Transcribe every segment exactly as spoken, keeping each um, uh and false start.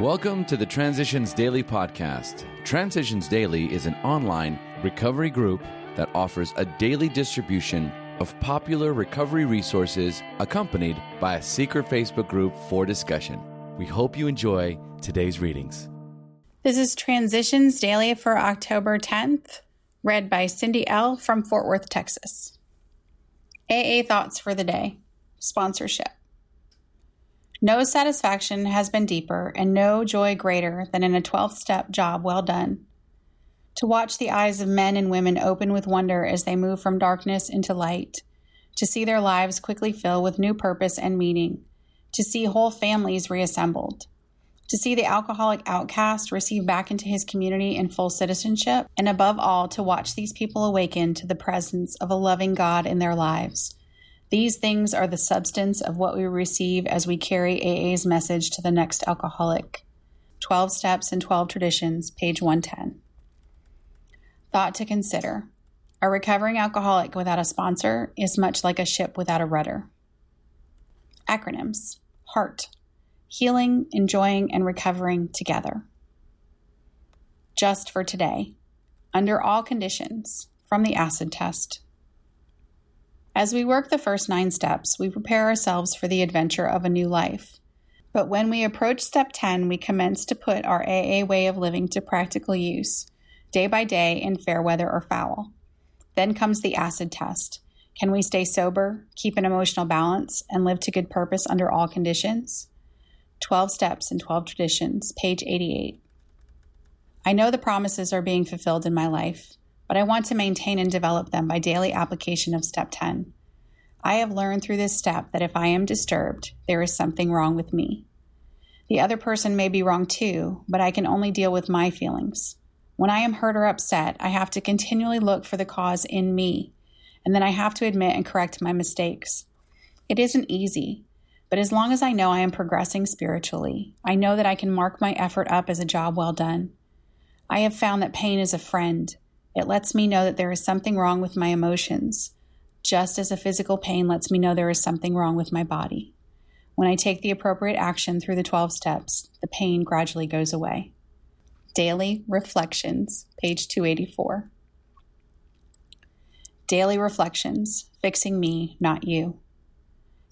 Welcome to the Transitions Daily podcast. Transitions Daily is an online recovery group that offers a daily distribution of popular recovery resources accompanied by a secret Facebook group for discussion. We hope you enjoy today's readings. This is Transitions Daily for October tenth, read by Cindy L. from Fort Worth, Texas. A A Thoughts for the Day. Sponsorship. No satisfaction has been deeper and no joy greater than in a twelve-step job well done. To watch the eyes of men and women open with wonder as they move from darkness into light. To see their lives quickly fill with new purpose and meaning. To see whole families reassembled. To see the alcoholic outcast received back into his community in full citizenship. And above all, to watch these people awaken to the presence of a loving God in their lives. These things are the substance of what we receive as we carry A A's message to the next alcoholic. twelve Steps and twelve Traditions, page one ten. Thought to consider. A recovering alcoholic without a sponsor is much like a ship without a rudder. Acronyms. HEART. Healing, enjoying, and recovering together. Just for today. Under all conditions. From the acid test. As we work the first nine steps, we prepare ourselves for the adventure of a new life. But when we approach step ten, we commence to put our A A way of living to practical use, day by day in fair weather or foul. Then comes the acid test. Can we stay sober, keep an emotional balance, and live to good purpose under all conditions? twelve Steps and twelve Traditions, page eighty-eight. I know the promises are being fulfilled in my life, but I want to maintain and develop them by daily application of step ten. I have learned through this step that if I am disturbed, there is something wrong with me. The other person may be wrong too, but I can only deal with my feelings. When I am hurt or upset, I have to continually look for the cause in me, and then I have to admit and correct my mistakes. It isn't easy, but as long as I know I am progressing spiritually, I know that I can mark my effort up as a job well done. I have found that pain is a friend. It lets me know that there is something wrong with my emotions, just as a physical pain lets me know there is something wrong with my body. When I take the appropriate action through the twelve steps, the pain gradually goes away. Daily Reflections, page two eighty-four. Daily Reflections, fixing me, not you.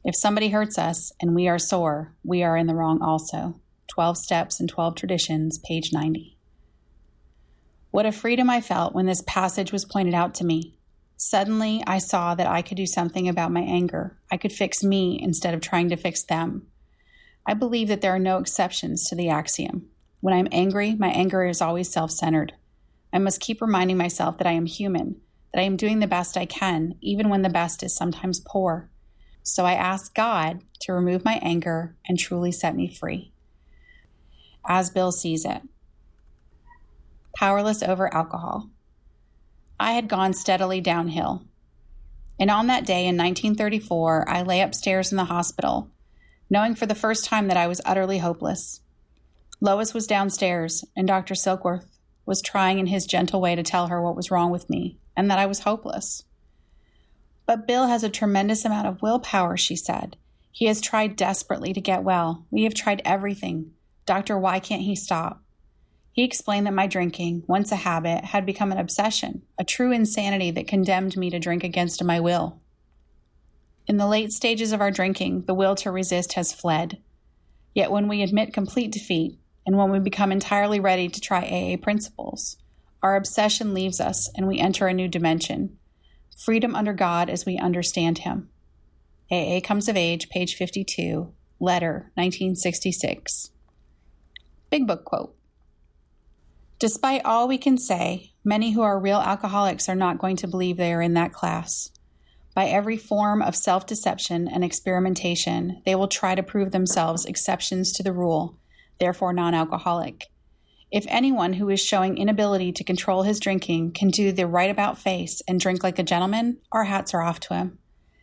If somebody hurts us and we are sore, we are in the wrong also. twelve Steps and twelve Traditions, page ninety. What a freedom I felt when this passage was pointed out to me. Suddenly, I saw that I could do something about my anger. I could fix me instead of trying to fix them. I believe that there are no exceptions to the axiom. When I'm angry, my anger is always self-centered. I must keep reminding myself that I am human, that I am doing the best I can, even when the best is sometimes poor. So I ask God to remove my anger and truly set me free. As Bill sees it. Powerless over alcohol. I had gone steadily downhill. And on that day in nineteen thirty-four, I lay upstairs in the hospital, knowing for the first time that I was utterly hopeless. Lois was downstairs, and Doctor Silkworth was trying in his gentle way to tell her what was wrong with me and that I was hopeless. But Bill has a tremendous amount of willpower, she said. He has tried desperately to get well. We have tried everything. Doctor, why can't he stop? He explained that my drinking, once a habit, had become an obsession, a true insanity that condemned me to drink against my will. In the late stages of our drinking, the will to resist has fled. Yet when we admit complete defeat, and when we become entirely ready to try A A principles, our obsession leaves us and we enter a new dimension. Freedom under God as we understand Him. A A Comes of Age, page fifty-two, letter, nineteen sixty-six. Big Book quote. Despite all we can say, many who are real alcoholics are not going to believe they are in that class. By every form of self-deception and experimentation, they will try to prove themselves exceptions to the rule, therefore non-alcoholic. If anyone who is showing inability to control his drinking can do the right-about face and drink like a gentleman, our hats are off to him.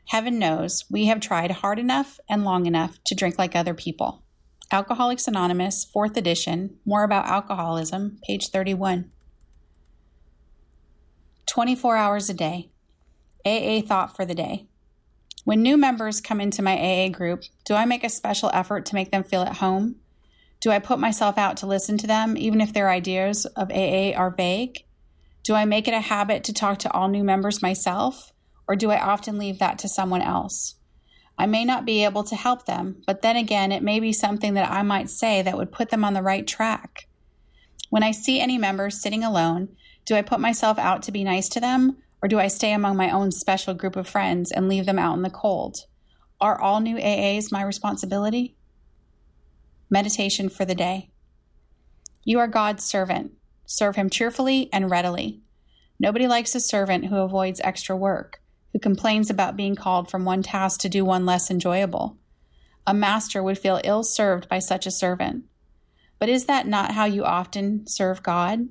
Heaven knows we have tried hard enough and long enough to drink like other people. Alcoholics Anonymous, fourth edition, More About Alcoholism, page thirty-one. twenty-four hours a day. A A Thought for the Day. When new members come into my A A group, do I make a special effort to make them feel at home? Do I put myself out to listen to them, even if their ideas of A A are vague? Do I make it a habit to talk to all new members myself, or do I often leave that to someone else? I may not be able to help them, but then again, it may be something that I might say that would put them on the right track. When I see any members sitting alone, do I put myself out to be nice to them, or do I stay among my own special group of friends and leave them out in the cold? Are all new A As my responsibility? Meditation for the day. You are God's servant. Serve him cheerfully and readily. Nobody likes a servant who avoids extra work, who complains about being called from one task to do one less enjoyable. A master would feel ill-served by such a servant. But is that not how you often serve God?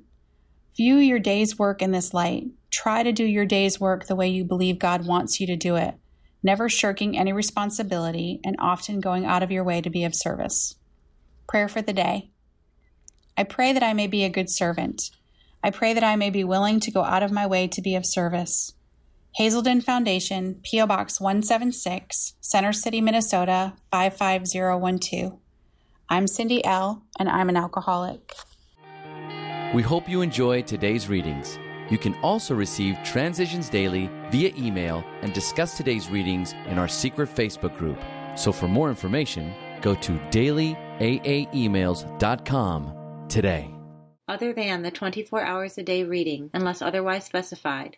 View your day's work in this light. Try to do your day's work the way you believe God wants you to do it, never shirking any responsibility and often going out of your way to be of service. Prayer for the day. I pray that I may be a good servant. I pray that I may be willing to go out of my way to be of service. Hazelden Foundation, P O Box one seventy-six, Center City, Minnesota, five five zero one two. I'm Cindy L., and I'm an alcoholic. We hope you enjoyed today's readings. You can also receive Transitions Daily via email and discuss today's readings in our secret Facebook group. So for more information, go to daily a a emails dot com today. Other than the twenty-four hours a day reading, unless otherwise specified,